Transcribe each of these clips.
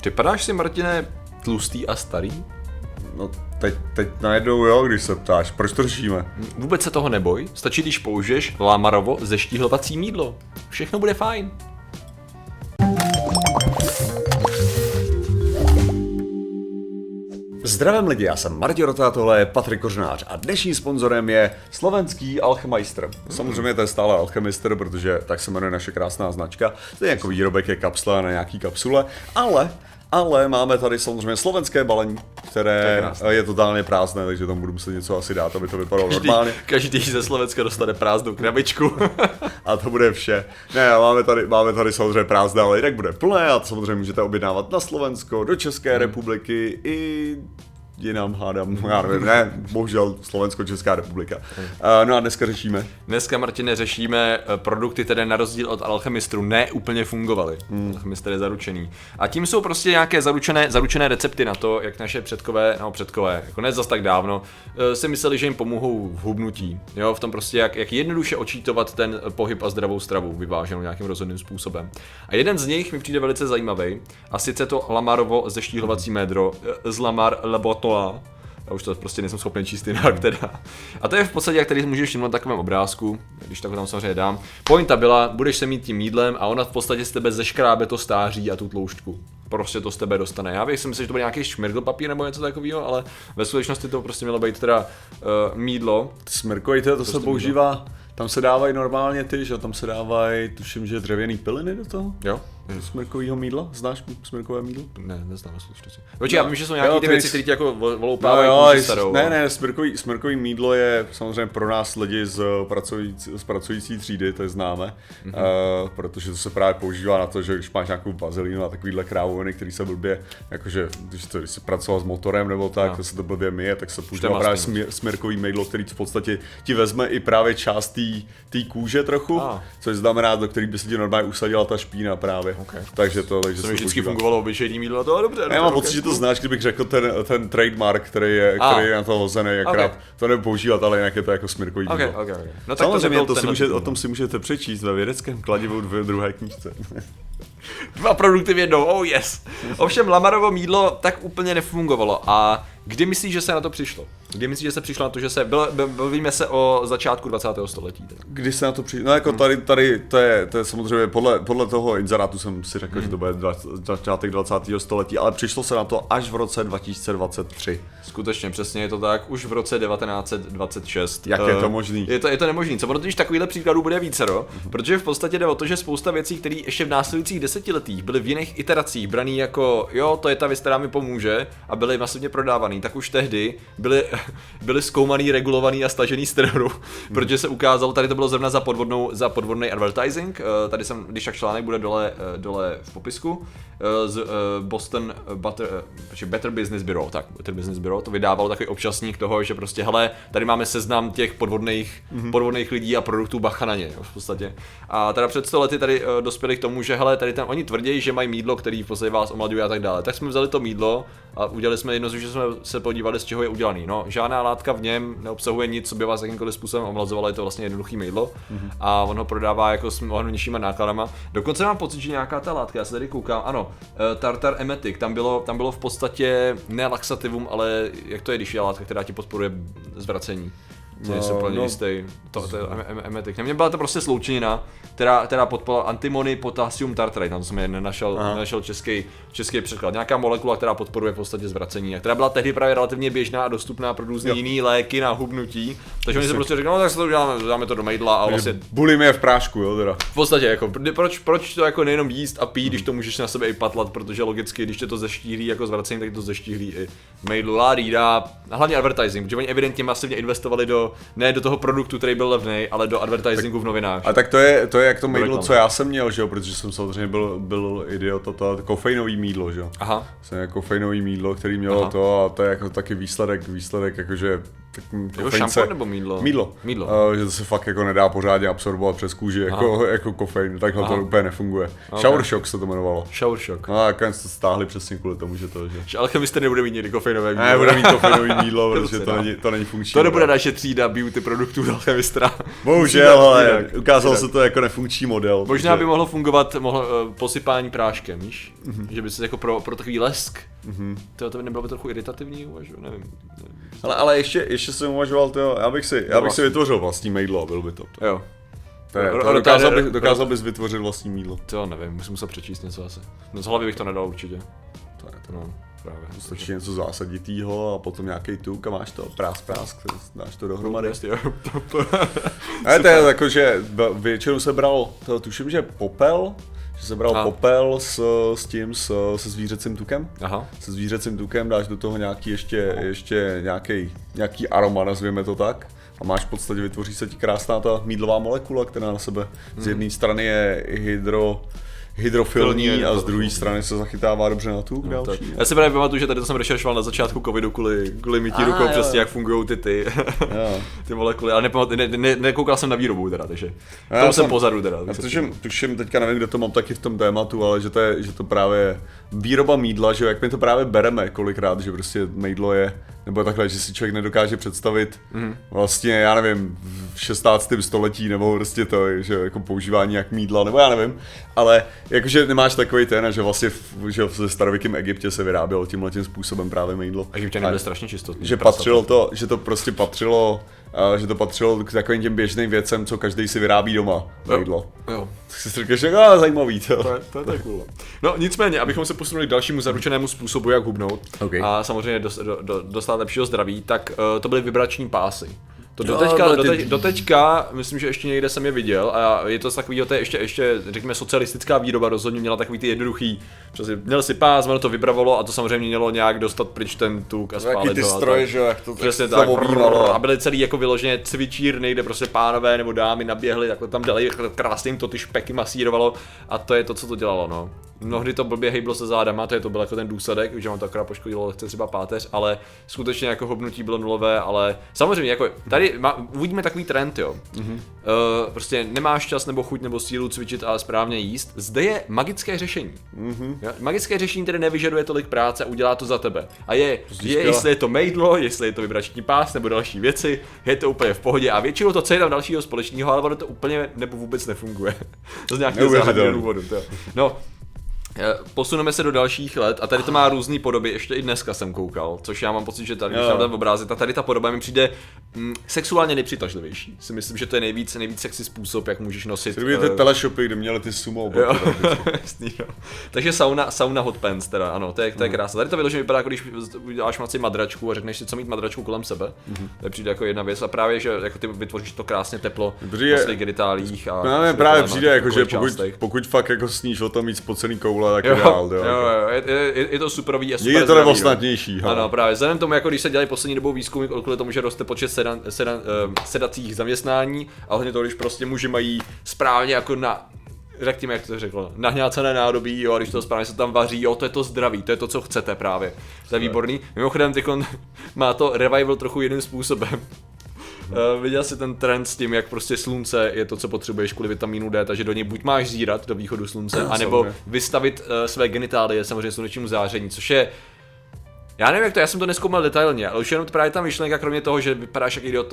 Připadáš si, Martine, tlustý a starý? No teď najednou jo, když se ptáš, proč to řešíme? Vůbec se toho neboj, stačí, když použiješ Lamarovo zeštíhlovací mídlo. Všechno bude fajn. Zdravím lidi, já jsem Martin Rota, tohle je Patrik Kořenář a dnešním sponzorem je Slovenský Alchemistr. Samozřejmě to je stále Alchemistr, protože tak se jmenuje naše krásná značka. To je jako výrobek, je kapsle na nějaký kapsule, ale máme tady samozřejmě slovenské balení, které je totálně prázdné, takže tam budu muset něco asi dát, aby to vypadalo normálně. Každý ze Slovenska dostane prázdnou krabičku. A to bude vše. Ne, máme tady samozřejmě prázdné, ale jinak bude plné a to samozřejmě můžete objednávat na Slovensko, do České republiky i jinam hádám. Já nevím, ne, bohužel Slovensko, Česká republika. No a dneska řešíme. Dneska, Martine, řešíme produkty, které na rozdíl od Alchemistru neúplně fungovaly. Alchemistr je zaručený. A tím jsou prostě nějaké zaručené recepty na to, jak naše předkové, jako ne zas tak dávno, si mysleli, že jim pomohou v hubnutí. Jo, v tom prostě jak jednoduše očítovat ten pohyb a zdravou stravu vyváženou nějakým rozhodným způsobem. A jeden z nich mi přijde velice zajímavý, a sice to Lamarovo zeštíhlovací médlo z Lamar Le Boton. Já už to prostě nejsem schopný číst jinak teda. A to je v podstatě, jak tady můžeš všimnout na takovém obrázku, když tak ho tam samozřejmě dám. Pointa byla, budeš se mít tím jídlem a ona v podstatě z tebe zeškrábe to stáří a tu tloušťku. Prostě to z tebe dostane. Já jsem myslel, že to bude nějaký šmirgl papír nebo něco takového, ale ve skutečnosti to prostě mělo být teda mídlo. Smirkojte, to se používá. Mídlo. Tam se dávají normálně ty, že tam se dávají, tuším, že dřevěný piliny do toho? Jo. Smrkovýho mídla? Znáš smrkové mídlo? Ne, neznám, slušně. Počkej, já vím, že jsou nějaké ty věci, které ti jako voupávají kůži starou. Ne, smrkový mídlo je samozřejmě pro nás lidi z pracující třídy, to je známe, protože to se právě používá na to, že když máš nějakou vazelínu a takovýhle krávoviny, který se blbě, jakože když se pracoval s motorem nebo tak, to se to blbě myje, tak se používá právě smrkový mídlo, který v podstatě ti vezme i právě část té kůže trochu, což znamená, do který by se ti normálně usadila ta špína právě. Okay. Takže to mi vždycky fungovalo obyčejný mídlo a toho dobře. Já mám pocit, že to znáš, kdybych řekl ten trademark, který je na to hozený, akorát to nebudu používat, ale jinak je to jako smirkový dílo. Okay. No, tak samozřejmě o tom si můžete přečíst ve vědeckém kladivu v druhé knížce. 2 produkty v jednou, oh yes! Ovšem Lamarovo mídlo tak úplně nefungovalo a kdy myslíš, že se na to přišlo? Kdy myslíš, že se přišlo na to, že se... Bavíme se o začátku 20. století. Tak. Kdy se na to přišlo? No jako tady to je samozřejmě podle toho inzerátu jsem si řekl, že to bude začátek 20. století, ale přišlo se na to až v roce 2023. Skutečně, přesně je to tak, už v roce 1926. Jak je to možný? Je to nemožný, co protože takovýhle příkladů bude vícero, protože v podstatě jde o to, že spousta věcí, které ještě v následujících desetiletích byly v jiných iteracích braný jako jo, to je ta věc, která mi pomůže a byly masivně prodávaný. Tak už tehdy byly zkoumaný, regulovaný a stažený z trhu, protože se ukázalo, tady to bylo zrovna za podvodný advertising, tady jsem, když tak článek bude dole v popisku, z Boston Better Business Bureau, tak Better Business Bureau, to vydávalo takový občasník toho, že prostě hele, tady máme seznam těch podvodných lidí a produktů, bacha na ně, v podstatě. A teda před 100 lety tady dospěli k tomu, že hele, tady tam oni tvrdí, že mají mýdlo, který v podstatě vás omladuje a tak dále. Tak jsme vzali to mýdlo a udělali jsme jedno, že jsme se podívali, z čeho je udělaný. No, žádná látka v něm neobsahuje nic, co by vás jakýmkoliv způsobem omlazovalo, je to vlastně jednoduchý mýdlo. A on ho prodává jako s mnohem nižšíma nákladama. Dokonce mám pocit, že nějaká ta látka, já se tady koukám, ano, Tartar emetik, tam bylo v podstatě ne laxativum, ale jak to je, když je látka, která ti podporuje zvracení. Nejsem plně jistý. To je emetik. Na mě byla to prostě sloučenina, která podporuje antimony, potassium tartrate. Tam jsem je nenašel český překlad. Nějaká molekula, která podporuje v podstatě zvracení, která byla tehdy právě relativně běžná a dostupná pro různé jiné léky na hubnutí. Takže oni se prostě řekli, no tak se to dáme to do mejdla a vlastně... Bulím je v prášku, jo teda. V podstatě jako, proč to jako nejenom jíst a pít, když to můžeš na sebe i patlat, protože logicky, když tě to zeštíhlí jako zvracení, tak to zeštíhlí i mejdlu, lárída, hlavně advertising, protože oni evidentně masivně investovali do toho produktu, který byl levnej, ale do advertisingu tak, v novinách. A tak to je jak to mýdlo, co já jsem měl, že jo, protože jsem samozřejmě byl idiot, to kofeinový mýdlo, že jo. Aha. Jsem kofeinový mýdlo, který mělo to a to je jako taky výsledek jakože Jako šampon nebo mýdlo? Mýdlo. Že to se fakt jako nedá pořádně absorbovat přes kůži jako kofein, takhle to úplně nefunguje. Okay. Shour shock se to jmenovalo. Shour shock. No a nakonec to stáhli přesně kvůli tomu, že to... Že alchemistr nebude mít někdy kofeinové mýdlo. Ne, bude mít kofeinové mýdlo, protože to není funkční. To nebude naše třída beauty produktů alchemistra. Bohužel, ale ukázalo se to jako nefunkční model. Možná by mohlo fungovat posypání práškem, víš? Že by se jako pro takový lesk. To by nebylo by trochu iritativní, nevím. Ale ještě jsem uvažoval, já bych si vytvořil vlastní mýdlo a bylo by to. Jo. Dokázal bys vytvořit vlastní mýdlo? To nevím, musel přečíst něco asi. No z hlavy bych to nedal určitě. To je to. No, právě. Stačí něco zásaditýho a potom nějaký tuk a máš to prásk, dáš to dohromady. Ne, to je jako, že většinou se bral, tuším, že popel. Že jsem bral popel se zvířecím tukem. Aha. Se zvířecím tukem dáš do toho nějaký aroma, nazvěme to tak. A máš v podstatě, vytvoří se ti krásná ta mýdlová molekula, která na sebe z jedné strany je hydrofilní a z druhé strany se zachytává dobře na tuk. No, já si právě pamatuju, že tady to jsem rešeršoval na začátku covidu kvůli mytí rukou, přesně jak fungují ty molekuly, ale nekoukal jsem na výrobu teda, takže tomu jsem pozadu teda. Tuším, teďka nevím, kde to mám taky v tom tématu, ale že to právě výroba mýdla, že jak my to právě bereme kolikrát, že prostě mýdlo je, nebo takhle, že si člověk nedokáže představit vlastně, já nevím, v 16. století, nebo prostě to, že jako používání jak mýdla, nebo já nevím, ale jakože nemáš takový ten, že vlastně ve starověkém Egyptě se vyrábělo tímhletím způsobem právě mýdlo. Egypťané byli strašně čistotní. Že to patřilo k takovým těm běžným věcem, co každý si vyrábí doma mýdlo. Jo. Tak si říkáš, že zajímavý to. To je cool. No nicméně, abychom se posunuli k dalšímu zaručenému způsobu, jak hubnout a samozřejmě dostat lepšího zdraví, tak to byly vibrační pásy. Doteďka, myslím, že ještě někde jsem je viděl a je to z takovýho, to je ještě řekněme socialistická výroba, rozhodně měla takový ty jednoduchý, prostě měl si pás, ono to vybravovalo a to samozřejmě mělo nějak dostat pryč ten tuk a spálit ty stroje, že jak to přesně tak a byly celý jako vyloženě cvičírny, kde prostě pánové nebo dámy naběhly, takhle tam dali, krásně jim to ty špeky masírovalo a to je to, co to dělalo, no. Mnohdy to blbě hejblo se zádama, to byl jako ten důsledek, že mám to akorát poškodilo lehce třeba páteř, ale skutečně jako hubnutí bylo nulové, ale samozřejmě jako tady uvidíme takový trend, jo. Prostě nemáš čas nebo chuť nebo sílu cvičit a správně jíst, zde je magické řešení. Magické řešení tedy nevyžaduje tolik práce a udělá to za tebe. A je jestli je to mýdlo, jestli je to vibrační pás nebo další věci, je to úplně v pohodě a většinou to, co je tam dalšího společného, ale to úplně nebo vůbec nefunguje. To z nějakého záhadného důvodu, jo. No. Posuneme se do dalších let a tady to má různé podoby, ještě i dneska jsem koukal, což já mám pocit, že tady, když tam dám obrázek, a tady ta podoba mi přijde sexuálně nepřitažlivější. Si myslím, že to je nejvíc sexy způsob, jak můžeš nosit. To byly ty teleshopy, kde měli ty sumo obory. Takže sauna hot pants teda, ano, to je krásné. Tady to vyloženě vypadá, jako když uděláš maci madračku a řekneš si, co mít madračku kolem sebe. To přijde jako jedna věc a právě, že jako ty vytvoříš to krásně teplo v genitálích a právě přijde jako, že pokud fakt jako sníš o tom víc spocený koule. Je to superový a super. Je to nebo snadnější. Ano, právě. Vzhledem tomu, jako když se dělají poslední dobou výzkumy, kvůli tomu, že roste počet sedacích zaměstnání, a hlavně to, když prostě muži mají správně jako řekněme, jak to řeklo, nahňácené nádobí, jo, a když to správně se tam vaří, jo, to je to zdraví, to je to, co chcete právě. To je výborný. Mimochodem, tykon má to revival trochu jiným způsobem. Viděl jsi ten trend s tím, jak prostě slunce je to, co potřebuješ kvůli vitamínu D, takže do něj buď máš zírat do východu slunce, anebo vystavit své genitálie samozřejmě slunečnímu záření, což je... Já nevím jak to, já jsem to nezkoumal detailně, ale už jenom právě ta myšlenka, kromě toho, že vypadáš jak idiot,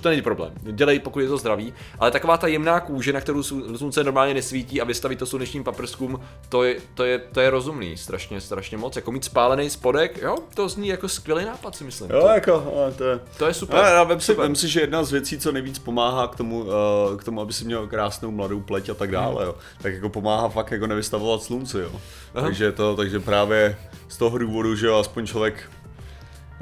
to není problém, dělej pokud je to zdraví, ale taková ta jemná kůže, na kterou slunce normálně nesvítí a vystavit to slunečním paprskům, to je rozumný, strašně moc, jako mít spálený spodek, jo, to zní jako skvělý nápad si myslím. Jo, to je super. Já vem si, že jedna z věcí, co nejvíc pomáhá k tomu, aby si měl krásnou mladou pleť a tak dále, jo, tak jako pomáhá fakt jako nevystavovat slunci, jo, takže právě z toho důvodu, že jo, aspoň člověk...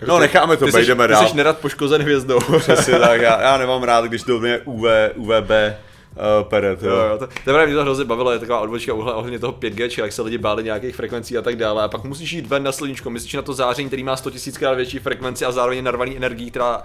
No necháme to, bejdeme dál. Ty jsi nerad poškozen hvězdou. Přesně tak, já nemám rád, když to mě UVB pere. To mě to hrozně bavilo, je taková odbočka ohledně toho 5G, či jak se lidi báli nějakých frekvencí a tak dále. A pak musíš jít ven na sluníčko, myslíš na to záření, který má 100 000krát větší frekvenci a zároveň narvaný energii, která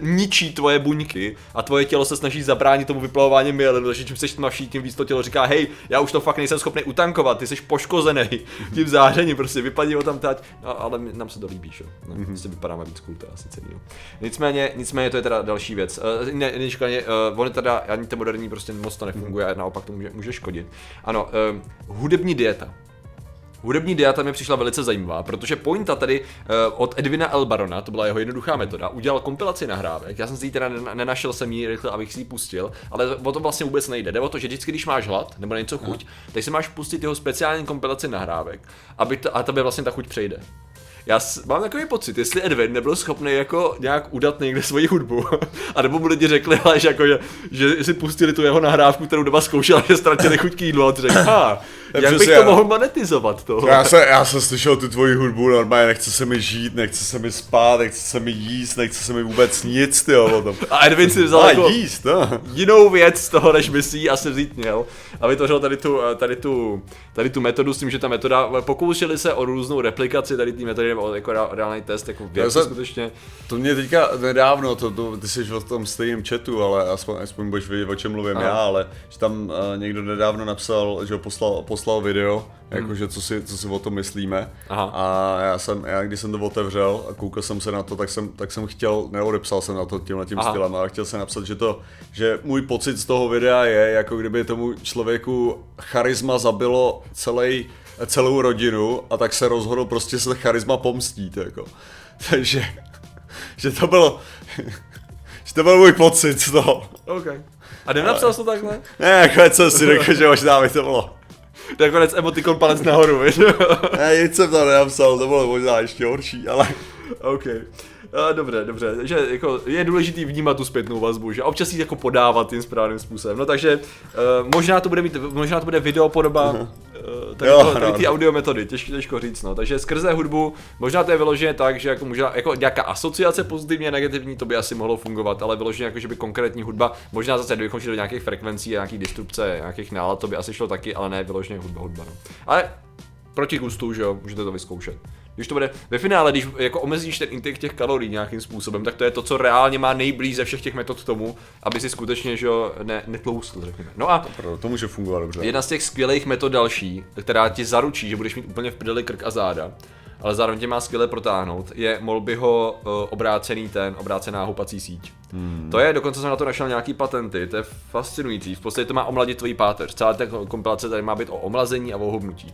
ničí tvoje buňky a tvoje tělo se snaží zabránit tomu vyplavování myelinu, takže čím seš tmavší, tím víc to tělo říká: "Hej, já už to fakt nejsem schopný utankovat, ty jsi poškozený tím zářením, prostě vypadni ho tam tať." No, ale nám se to líbí, že? No, prostě vypadáme víc cool, teda sice jo. Nicméně to je teda další věc. Ono teda ani ten moderní prostě moc to nefunguje a naopak to může škodit. Ano, hudební dieta. Hudební dieta mi přišla velice zajímavá, protože pointa tady od Edwina Elbarona, to byla jeho jednoduchá metoda, udělal kompilaci nahrávek. Já jsem si ji teda nenašel, jsem ji rychle, abych si ji pustil, ale o to vlastně vůbec nejde. Jde o to, že vždycky, když máš hlad nebo něco chuť, tak si máš pustit jeho speciální kompilaci nahrávek, a tebe vlastně ta chuť přejde. Já mám takový pocit, jestli Edwin nebyl schopný jako nějak udat někde svoji hudbu, a nebo mu lidi řekli, ale že si pustili tu jeho nahrávku, kterou doma zkoušel, že ztratili chuť k jídlu, a ty řekl, jak bych to mohl monetizovat tohle. Já jsem slyšel tu tvoji hudbu, normálně nechce se mi žít, nechce se mi spát, nechce se mi jíst, nechce se mi vůbec nic, tyjo, o tom. A Edwin si vzal jako jíst, jinou věc z toho, než by si ji asi vzít měl, a vytvořil tady tu metodu s tím, že ta metoda, pokoušeli se o různou replikaci tady té metody, jako reálný test, jako věc skutečně. To mě teďka nedávno, ty jsi v tom stejném chatu, ale aspoň budeš vědět, o čem mluvím já, ale že tam někdo nedávno napsal, že poslal video, jakože co si o tom myslíme. Aha. A já když jsem to otevřel a koukal jsem se na to, tak jsem chtěl, neodepsal jsem na to tímhletím stylem, ale chtěl jsem napsat, že můj pocit z toho videa je, jako kdyby tomu člověku charisma zabilo celou rodinu, a tak se rozhodl prostě se charisma pomstít, jako. Takže, že to byl můj pocit z toho. Okay. A nenapsal jsi to takhle? Ne, jako jsem si řekl, že možná by to bylo. Nakonec emotikon palec nahoru, víš? Ne, nic jsem tam nenapsal, to bylo možná ještě horší, ale... Okay. Dobře, že jako je důležitý vnímat tu zpětnou vazbu, že občas ji jako podávat tím správným způsobem. No takže možná to bude videopodoba ty audio metody, těžko říct, no. Takže skrze hudbu, možná to je vyloženě tak, že jako možná jako nějaká asociace pozitivně a negativní, to by asi mohlo fungovat, ale vyloženě jako že by konkrétní hudba, možná zase kdybychom šli do nějakých frekvencí, nějakých disrupce, nějakých nálad, to by asi šlo taky, ale ne vyloženě hudba, no. Ale proti gustu, že jo, můžete to vyzkoušet. Když to bude ve finále, když jako omezíš ten intake těch kalorií nějakým způsobem, tak to je to, co reálně má nejblíž ze všech těch metod tomu, aby si skutečně že netloustl, řekněme. No a to může fungovat dobře. Jedna z těch skvělých metod další, která ti zaručí, že budeš mít úplně v prdeli krk a záda, ale zároveň tě má skvěle protáhnout, je Molbyho obrácená houpací síť. To je, dokonce jsem na to našel nějaký patenty, to je fascinující, v podstatě to má omladit tvojí páteř, celá ta kompilace tady má být o omlazení a o hubnutí.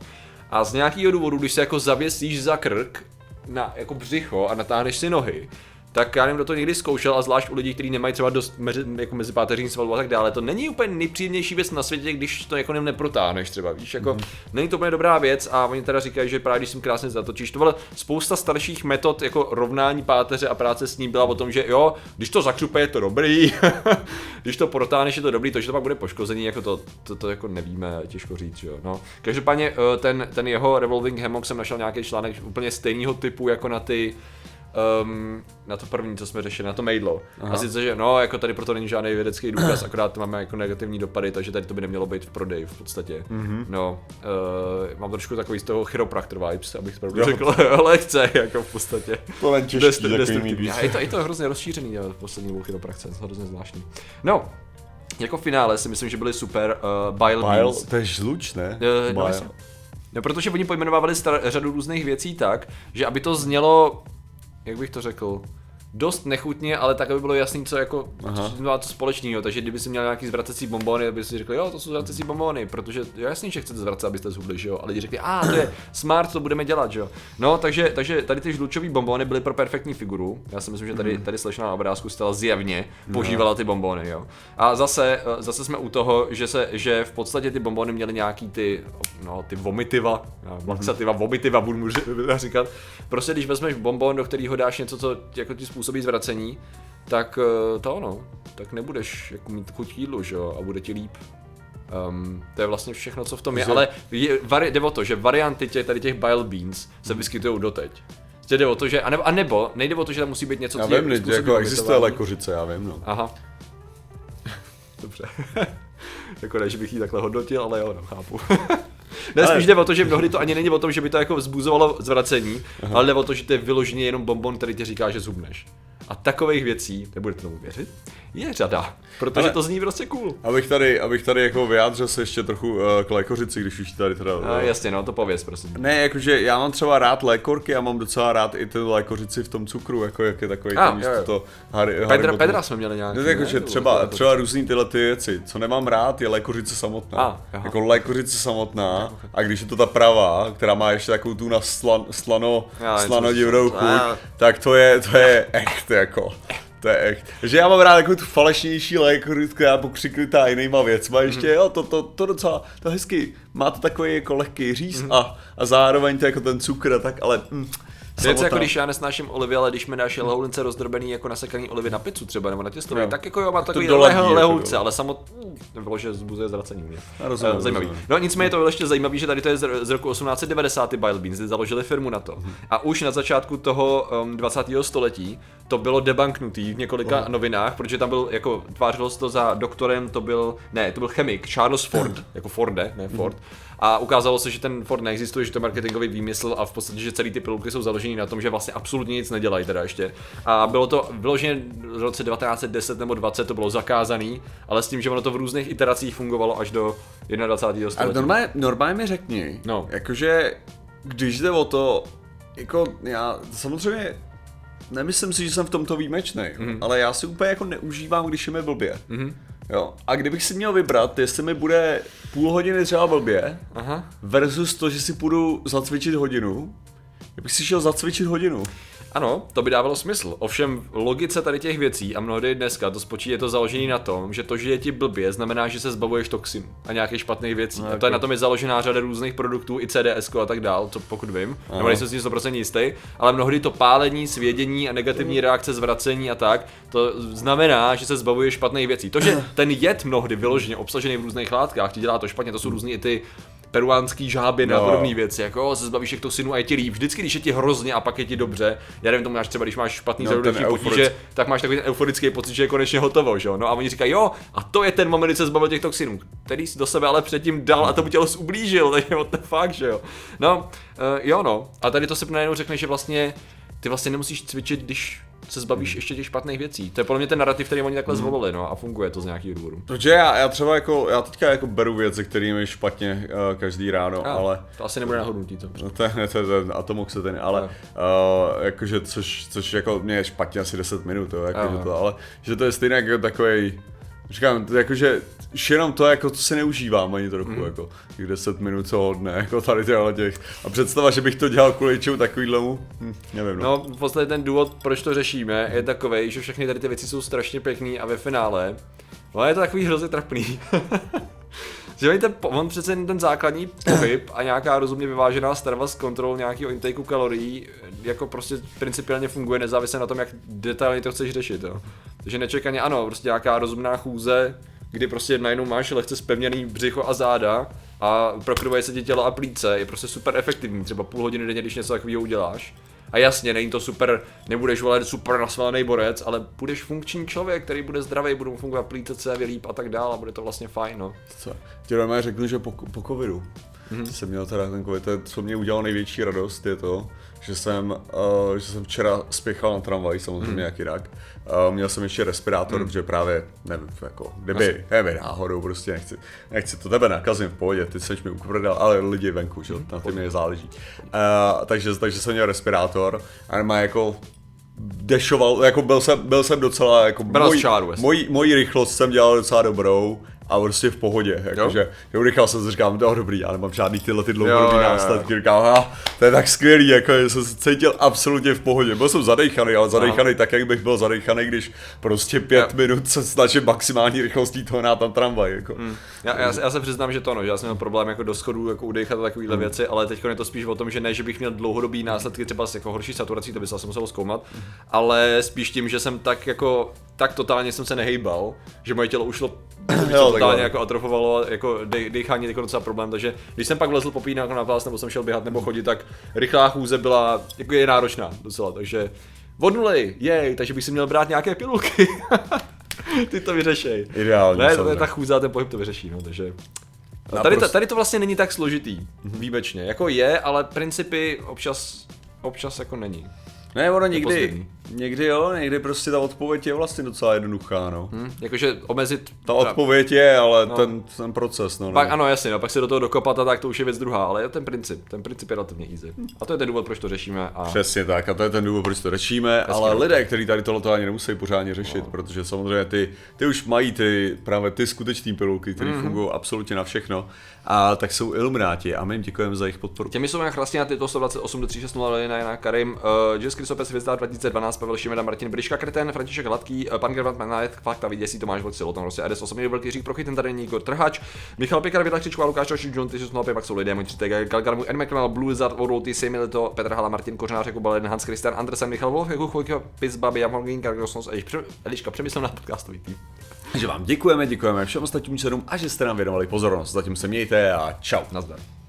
A z nějakého důvodu, když se jako zavěsíš za krk, na jako břicho a natáhneš si nohy, tak já nevím, kdo to někdy zkoušel, a zvlášť u lidí, kteří nemají třeba dost jako mezipáteřní svalbu a tak dále, to není úplně nejpříjemnější věc na světě, když to jako neprotáhneš třeba, víš, jako není to úplně dobrá věc, a oni teda říkají, že právě když si krásně zatočíš, to byla spousta starších metod jako rovnání páteře a práce s ní byla o tom, že jo, když to zakřupe, je to dobrý, když to protáhneš, je to dobrý, to, že to pak bude poškození, jako to jako nevíme, těžko říct, jo, no. Každopádně ten jeho revolving hammock jsem našel nějaký článek úplně stejného typu jako na ty na to první, co jsme řešili, na to mejdlo. A sice, že no, jako tady proto není žádný vědecký důkaz, akorát máme jako negativní dopady, takže tady to by nemělo být v prodeji v podstatě. No, mám trošku takový z toho chiropractor vibes, abych to řekl, lehce, jako v podstatě. To len těžký, takový je to hrozně rozšířený v poslední chiroprakce, to je hrozně zvláštní. No, jako v finále si myslím, že byly super Bile Beans. To je žluč, ne? No, protože oni pojmenovávali řadu různých věcí tak, že aby to znělo, jak bych to řekl, dost nechutně, ale tak, aby bylo jasný, co jako má to společného. Takže kdyby si měl nějaký zvracecí bombony, aby si řekl, jo, to jsou zvracecí bombony, protože jo, jasný, že chcete zvracet, abyste zhubli, že jo. A lidi řekli, to je smart, to budeme dělat, že jo. No, takže tady ty žlučové bombony byly pro perfektní figuru. Já si myslím, že tady slečna na obrázku stala zjevně požívala ty bombony, jo. A zase jsme u toho, že v podstatě ty bombony měly nějaký ty vomitiva, laxativa, vomitiva, budu říkat. Prostě když vezmeš bonbon, do kterého dáš něco, co jako ti působí zvracení, tak to ono, tak nebudeš jako mít chuť jídlu, že jo, a bude ti líp. To je vlastně všechno, co v tom je, ale jde o to, že varianty těch Bile Beans se vyskytují doteď. Jde o to, že, anebo nejde o to, že tam musí být něco, co je způsobí. Já vím, jako existuje lékořice, já vím, no. Aha. Dobře. Jako ne, že bych ji takhle hodnotil, ale jo, chápu. Ne, spíš jde o to, že mnohdy to ani není o tom, že by to jako vzbuzovalo zvracení, aha, ale jde o to, že to je vyloženě jenom bonbon, který ti říká, že zhubneš. A takových věcí, nebudete tomu věřit, je řada, protože ale to zní prostě cool. Abych tady jako vyjádřil se ještě trochu k lékořici, když už tady teda... No, jasně, no, to pověz, prosím. Ne, jakože já mám třeba rád lékorky a mám docela rád i ty lékořici v tom cukru, jako jak je takový ten místo to Harry Petra jsme měli nějaký. Ne, jakože třeba různý tyhle ty věci, co nemám rád, je lékořice samotná. Jako lékořice samotná a když je to ta pravá, která má ještě takovou tu na slano chuť, tak to je echt. Jako, to je echt. Že já mám rád takovou tu falešnější lékořici, která pokřikrytá jinýma věcma, ještě jo, to docela, to hezky, má to takový jako lehký říz a zároveň to jako ten cukr a tak, ale to je jako když já nesnáším olivy, ale když mi dáš lehoulince rozdrobený jako nasekaný olivy na pizzu třeba nebo na těstově, no, tak jako jo, má takový lehoulince, ale bylo, že zbuzuje zracení mě. Rozumím, zajímavý. No nicméně to bylo ještě zajímavý, že tady to je z roku 1890 Bile Beans, založili firmu na to. A už na začátku toho 20. století to bylo debanknutý v několika novinách, protože tam byl jako tvářilo se to za doktorem, to byl chemik Charles Ford, jako Forde, ne Ford. A ukázalo se, že ten Ford neexistuje, že to je marketingový výmysl a v podstatě, že celý ty pilulky jsou založený na tom, že vlastně absolutně nic nedělají teda ještě. A bylo to vyloženě v roce 1910 nebo 20 to bylo zakázaný, ale s tím, že ono to v různých iteracích fungovalo až do 21. století. Ale normálně mi řekni, jakože když jde o to, jako já samozřejmě nemyslím si, že jsem v tomto výjimečnej, ale já si úplně jako neužívám, když je mi blbě. Jo. A kdybych si měl vybrat, jestli mi bude půl hodiny třeba blbě, versus to, že si půjdu zacvičit hodinu, kdybych si šel zacvičit hodinu. Ano, to by dávalo smysl, ovšem logice tady těch věcí a mnohdy dneska to spočívá to založené na tom, že to, že je ti blbě, znamená, že se zbavuješ toxinů a nějakých špatných věcí. No, a to je na tom je založená řada různých produktů, i CDS a tak dál, to pokud vím, nebo nejsem si 100% jistý, ale mnohdy to pálení, svědění a negativní reakce, zvracení a tak, to znamená, že se zbavuješ špatných věcí. To, že ten jed mnohdy vyloženě obsažený v různých látkách ti dělá to špatně, to jsou různý i ty peruánský žáby na podobné věci, jako se zbavíš toxinů a je ti líp. Vždycky, když je ti hrozně a pak je ti dobře. Já nevím, to máš třeba, když máš špatný žaludečný potíže, tak máš takový ten euforický pocit, že je konečně hotovo, že jo. No a oni říkají, jo, a to je ten moment, kdy se zbavil těch toxinů, který jsi do sebe ale předtím dal a tomu tělo jsi ublížil, takže what the fuck, že jo. No, a tady to se najednou řekne, že vlastně ty vlastně nemusíš cvičit, když se zbavíš ještě těch špatných věcí. To je podle mě ten narrativ, který oni takhle zvolili, no a funguje to z nějakých důvodů. Protože já třeba jako, já teďka jako beru věci, kterými je špatně každý ráno, ale... To asi nebude nahodnutí to. No to je atomoxetin, ale jakože, což jako mě je špatně asi 10 minut, jo, jakože to, ale že to je stejně jako takovej... Říkám, jakože jenom to, jako to si neužívám ani trochu, jako 10 minut co hodně, jako tady těch. A představa, že bych to dělal kvůli čemu takovýhlemu, nevím. No, v podstatě ten důvod, proč to řešíme, je takovej, že všechny tady ty věci jsou strašně pěkný a ve finále, no je to takový hrozně trapný. Že on přece ten základní pohyb a nějaká rozumně vyvážená strava s kontrolou nějakého intakeu kalorií jako prostě principiálně funguje nezávisle na tom, jak detailně to chceš řešit, jo. Takže nečekaně ano, prostě nějaká rozumná chůze, kdy prostě najednou máš lehce zpevněný břicho a záda a prokrvají se ti tělo a plíce, je prostě super efektivní, třeba půl hodiny denně, když něco takového uděláš. A jasně, není to super, nebudeš volat super nasvalený borec, ale budeš funkční člověk, který bude zdravý, budou fungovat plíce, cévy líp a tak dál a bude to vlastně fajn, no. Co? Ti normálně řeknu, že po covidu jsem měl teda ten covid, co mě udělalo největší radost je to, že jsem včera spěchal na tramvaj, samozřejmě jak jinak. Měl jsem ještě respirátor, protože právě, nevím, jako, kdyby náhodou, prostě nechci to tebe nakazím, v pohodě, ty seš mi ukrdal, ale lidi venku, že na ty mě záleží. Takže jsem měl respirátor a má jako dešoval, jako byl jsem docela, jako mojí rychlost jsem dělal docela dobrou. A prostě v pohodě, jakože, nechal jsem se, říkám, to dobrý, já nemám žádný tyhle ty dlouhodobý následky, říkám, to je tak skvělý, jako jsem se cítil absolutně v pohodě, byl jsem zadejchaný, ale zadejchaný tak, jak bych byl zadejchaný, když prostě 5 minut se snažím maximální rychlostí toho na tam tramvaj, jako. Já se přiznám, že to, že já jsem měl problém jako do schodů, jako udejchat takovýhle věci, ale teď je to spíš o tom, že ne, že bych měl dlouhodobý následky, třeba jako horší saturací, to by se asi muselo zkoumat, ale spíš tím, že jsem tak jako tak totálně jsem se nehejbal, že moje tělo ušlo totálně jako atrofovalo, jako dechání jako docela problém, takže když jsem pak vlezl popít jako na plác, nebo jsem šel běhat nebo chodit, tak rychlá chůze byla jako je náročná docela, takže od nuly, takže bych si měl brát nějaké pilulky. Ty to vyřešej. Ideálně. Ne, to je ta chůza, ten pohyb to vyřeší, no, takže... Tady to vlastně není tak složitý, výjimečně. Jako je, ale principy občas jako není. Ne, ono někdy jo, někdy prostě ta odpověď je vlastně docela jednoduchá, no. Jakože omezit... Ta odpověď je, ale no. ten proces, no. Pak, ano, jasně, no, pak se do toho dokopat a tak to už je věc druhá, ale ten princip je relativně easy. A to je ten důvod, proč to řešíme a... Přesně tak, a to je ten důvod, proč to řešíme, jasně, ale lidé, kteří tady tohleto ani nemusí pořádně řešit, no. Protože samozřejmě ty už mají právě ty skutečný pilulky, které fungují absolutně na všechno, a tak jsou ilumináti a my jim děkujeme za jejich podporu. Těmi jsou Chrastina, tyto 128 do 3601 Karim, Sopes, Hvězda 2012, Pavel Šimeda, Martin Briška, Kreten, František Hladký, Pan Gervant, Manet, Fakta, Vyděsí, Tomáš Vlci, Loton, Rosy, Edes, Osamil, Velký Řík, Prochy, ten tady není Igor Trhač, Michal Pěkar, Věda Křičková, Lukáš Roši, John, 3605, pak jsou lidé, můj 3TG, Galgarmu, N. McConnell, Blue Zard, Odouty, Sejmilito, Petr Hala, Martin Kořenář, Kuba Leden, Hans Christian, Andresen, Michal Wolf, Jakub Chvojka, Pizba, Biamongin, Kargosnos, Eliška, Přemyslná, podcastový tým. Takže vám děkujeme všem ostatním členům a že jste nám věnovali pozornost. Zatím se mějte a čau. Nazdar.